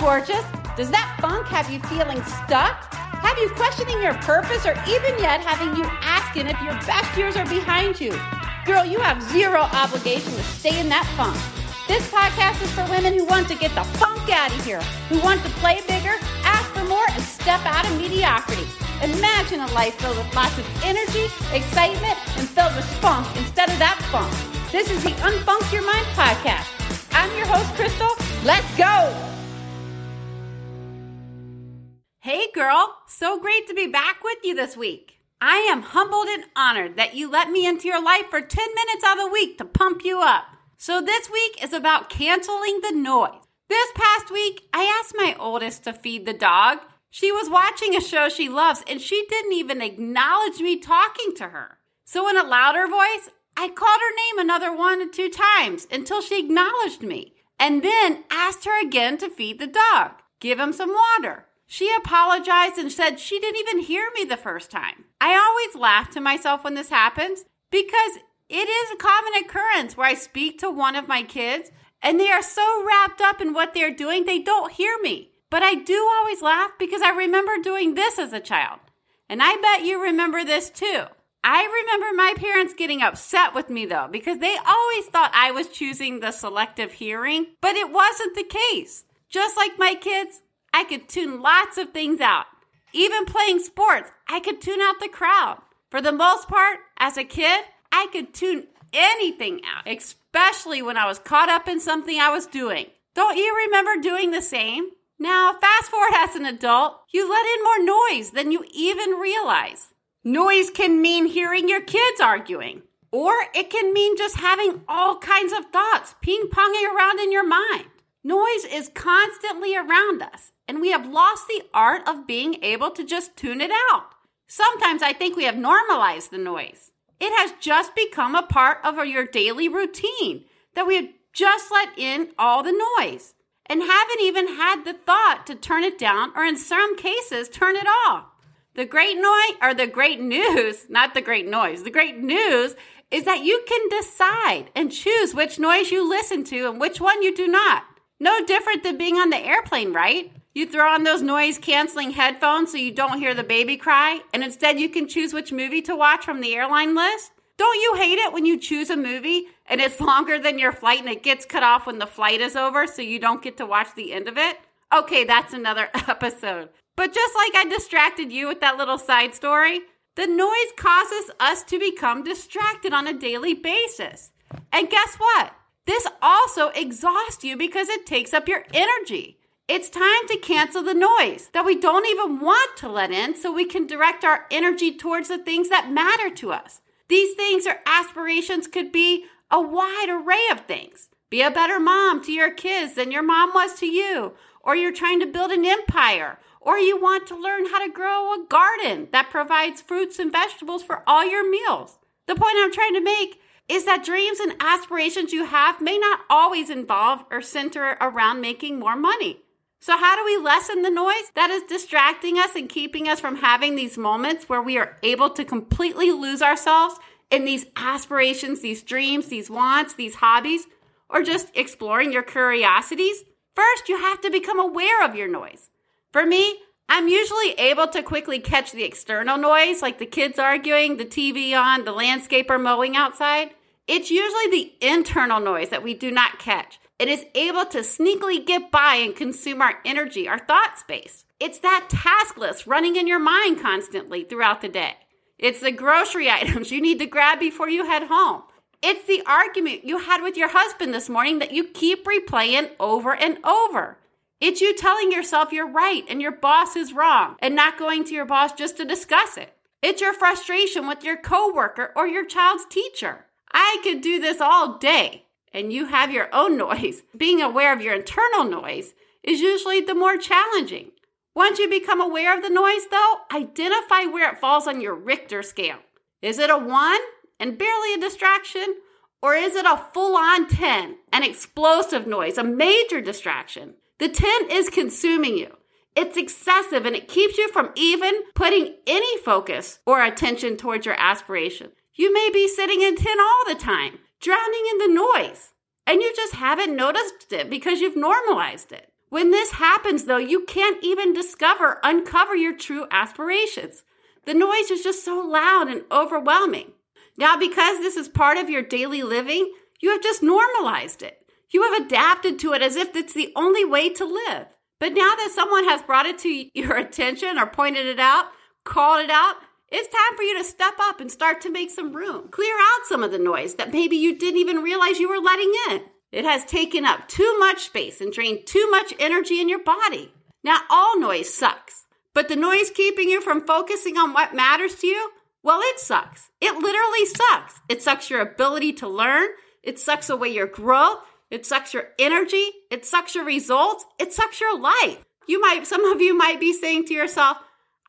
gorgeous? Does that funk have you feeling stuck? Have you questioning your purpose, or even yet having you asking if your best years are behind you? Girl, you have zero obligation to stay in that funk. This podcast is for women who want to get the funk out of here, who want to play bigger, ask for more, and step out of mediocrity. Imagine a life filled with lots of energy, excitement, and filled with funk instead of that funk. This is the Unfunk Your Mind podcast. I'm your host, Crystal. Let's go! Hey girl, so great to be back with you this week. I am humbled and honored that you let me into your life for 10 minutes out of the week to pump you up. So this week is about canceling the noise. This past week, I asked my oldest to feed the dog. She was watching a show she loves, and she didn't even acknowledge me talking to her. So in a louder voice, I called her name another 1 or 2 times until she acknowledged me, and then asked her again to feed the dog, give him some water. She apologized and said she didn't even hear me the first time. I always laugh to myself when this happens because it is a common occurrence where I speak to one of my kids and they are so wrapped up in what they're doing, they don't hear me. But I do always laugh because I remember doing this as a child. And I bet you remember this too. I remember my parents getting upset with me though because they always thought I was choosing the selective hearing, but it wasn't the case. Just like my kids, I could tune lots of things out. Even playing sports, I could tune out the crowd. For the most part, as a kid, I could tune anything out, especially when I was caught up in something I was doing. Don't you remember doing the same? Now, fast forward as an adult, you let in more noise than you even realize. Noise can mean hearing your kids arguing, or it can mean just having all kinds of thoughts ping-ponging around in your mind. Noise is constantly around us, and we have lost the art of being able to just tune it out. Sometimes I think we have normalized the noise. It has just become a part of your daily routine that we have just let in all the noise and haven't even had the thought to turn it down or in some cases, turn it off. The great news is that you can decide and choose which noise you listen to and which one you do not. No different than being on the airplane, right? You throw on those noise-canceling headphones so you don't hear the baby cry, and instead you can choose which movie to watch from the airline list? Don't you hate it when you choose a movie and it's longer than your flight and it gets cut off when the flight is over so you don't get to watch the end of it? Okay, that's another episode. But just like I distracted you with that little side story, the noise causes us to become distracted on a daily basis. And guess what? This also exhausts you because it takes up your energy. It's time to cancel the noise that we don't even want to let in so we can direct our energy towards the things that matter to us. These things or aspirations could be a wide array of things. Be a better mom to your kids than your mom was to you, or you're trying to build an empire, or you want to learn how to grow a garden that provides fruits and vegetables for all your meals. The point I'm trying to make is that dreams and aspirations you have may not always involve or center around making more money. So how do we lessen the noise that is distracting us and keeping us from having these moments where we are able to completely lose ourselves in these aspirations, these dreams, these wants, these hobbies, or just exploring your curiosities? First, you have to become aware of your noise. For me, I'm usually able to quickly catch the external noise, like the kids arguing, the TV on, the landscaper mowing outside. It's usually the internal noise that we do not catch. It is able to sneakily get by and consume our energy, our thought space. It's that task list running in your mind constantly throughout the day. It's the grocery items you need to grab before you head home. It's the argument you had with your husband this morning that you keep replaying over and over. It's you telling yourself you're right and your boss is wrong and not going to your boss just to discuss it. It's your frustration with your coworker or your child's teacher. I could do this all day. And you have your own noise. Being aware of your internal noise is usually the more challenging. Once you become aware of the noise, though, identify where it falls on your Richter scale. Is it a 1 and barely a distraction? Or is it a full-on 10, an explosive noise, a major distraction? The 10 is consuming you. It's excessive and it keeps you from even putting any focus or attention towards your aspiration. You may be sitting in 10 all the time, drowning in the noise, and you just haven't noticed it because you've normalized it. When this happens, though, you can't even uncover your true aspirations. The noise is just so loud and overwhelming. Now, because this is part of your daily living, you have just normalized it. You have adapted to it as if it's the only way to live. But now that someone has brought it to your attention or pointed it out, called it out, it's time for you to step up and start to make some room. Clear out some of the noise that maybe you didn't even realize you were letting in. It has taken up too much space and drained too much energy in your body. Now, all noise sucks, but the noise keeping you from focusing on what matters to you, well, it sucks. It literally sucks. It sucks your ability to learn. It sucks away your growth. It sucks your energy. It sucks your results. It sucks your life. Some of you might be saying to yourself,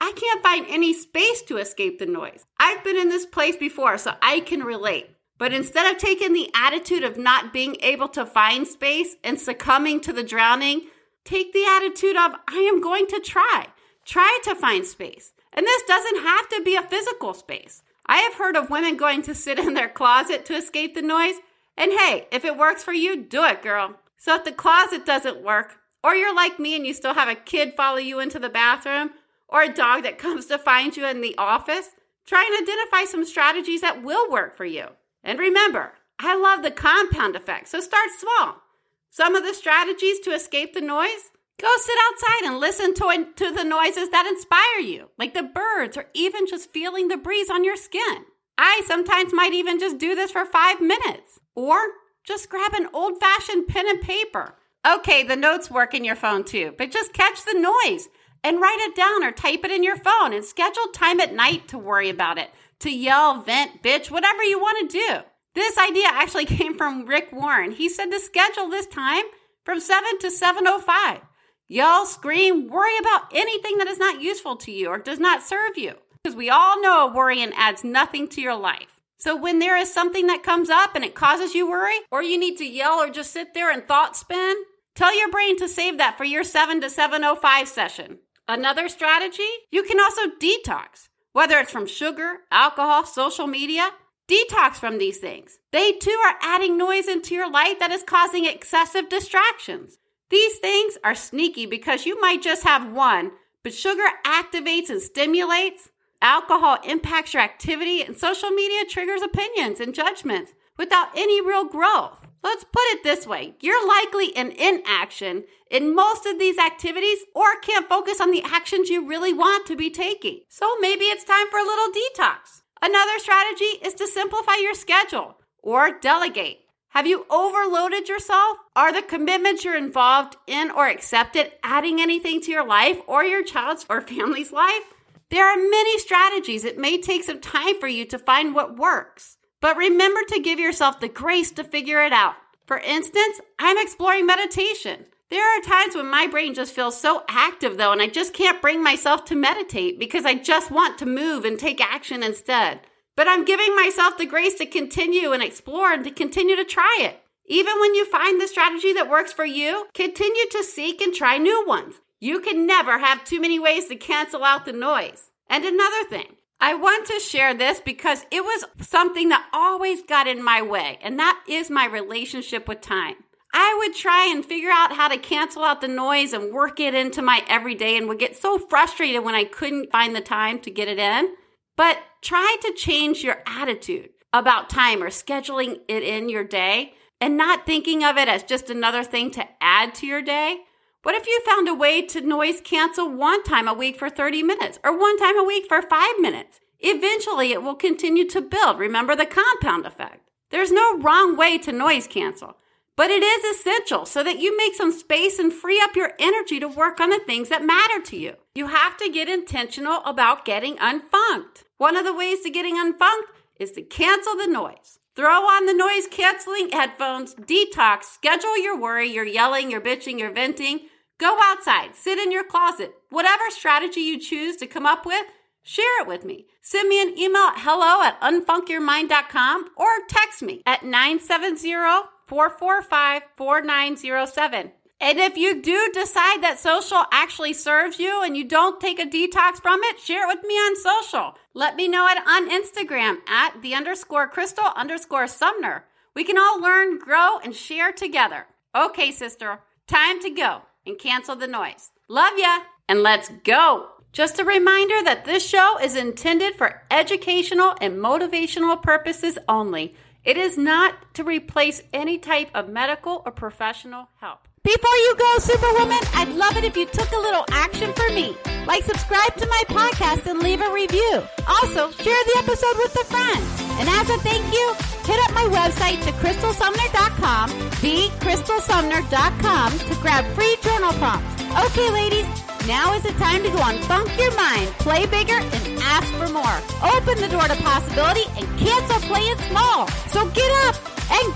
I can't find any space to escape the noise. I've been in this place before, so I can relate. But instead of taking the attitude of not being able to find space and succumbing to the drowning, take the attitude of, I am going to try. Try to find space. And this doesn't have to be a physical space. I have heard of women going to sit in their closet to escape the noise. And hey, if it works for you, do it, girl. So if the closet doesn't work, or you're like me and you still have a kid follow you into the bathroom, or a dog that comes to find you in the office, try and identify some strategies that will work for you. And remember, I love the compound effect, so start small. Some of the strategies to escape the noise, go sit outside and listen to the noises that inspire you, like the birds or even just feeling the breeze on your skin. I sometimes might even just do this for 5 minutes, or just grab an old-fashioned pen and paper. Okay, the notes work in your phone too, but just catch the noise and write it down or type it in your phone and schedule time at night to worry about it, to yell, vent, bitch, whatever you want to do. This idea actually came from Rick Warren. He said to schedule this time from 7 to 7:05. Yell, scream, worry about anything that is not useful to you or does not serve you. Because we all know worrying adds nothing to your life. So when there is something that comes up and it causes you worry, or you need to yell or just sit there and thought spin, tell your brain to save that for your 7 to 7:05 session. Another strategy, you can also detox, whether it's from sugar, alcohol, social media, detox from these things. They too are adding noise into your life that is causing excessive distractions. These things are sneaky because you might just have one, but sugar activates and stimulates, alcohol impacts your activity, and social media triggers opinions and judgments without any real growth. Let's put it this way. You're likely in inaction in most of these activities or can't focus on the actions you really want to be taking. So maybe it's time for a little detox. Another strategy is to simplify your schedule or delegate. Have you overloaded yourself? Are the commitments you're involved in or accepted adding anything to your life or your child's or family's life? There are many strategies. It may take some time for you to find what works. But remember to give yourself the grace to figure it out. For instance, I'm exploring meditation. There are times when my brain just feels so active though, and I just can't bring myself to meditate because I just want to move and take action instead. But I'm giving myself the grace to continue and explore and to continue to try it. Even when you find the strategy that works for you, continue to seek and try new ones. You can never have too many ways to cancel out the noise. And another thing, I want to share this because it was something that always got in my way, and that is my relationship with time. I would try and figure out how to cancel out the noise and work it into my everyday and would get so frustrated when I couldn't find the time to get it in. But try to change your attitude about time or scheduling it in your day and not thinking of it as just another thing to add to your day. What if you found a way to noise cancel one time a week for 30 minutes or one time a week for 5 minutes? Eventually, it will continue to build. Remember the compound effect. There's no wrong way to noise cancel, but it is essential so that you make some space and free up your energy to work on the things that matter to you. You have to get intentional about getting unfunked. One of the ways to getting unfunked is to cancel the noise. Throw on the noise-canceling headphones, detox, schedule your worry, your yelling, your bitching, your venting. Go outside, sit in your closet. Whatever strategy you choose to come up with, share it with me. Send me an email at hello@unfunkyourmind.com or text me at 970-445-4907. And if you do decide that social actually serves you and you don't take a detox from it, share it with me on social. Let me know on Instagram at @_Crystal_Sumner. We can all learn, grow, and share together. Okay, sister, time to go. and cancel the noise. Love ya, and let's go. Just a reminder that this show is intended for educational and motivational purposes only. It is not to replace any type of medical or professional help. Before you go, Superwoman, I'd love it if you took a little action for me. Like, subscribe to my podcast and leave a review. Also, share the episode with a friend. And as a thank you, hit up my website to crystalsumner.com, thecrystalsumner.com, to grab free journal prompts. Okay, ladies, now is the time to go unfunk your mind, play bigger, and ask for more. Open the door to possibility and cancel playing small. So get up and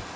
go.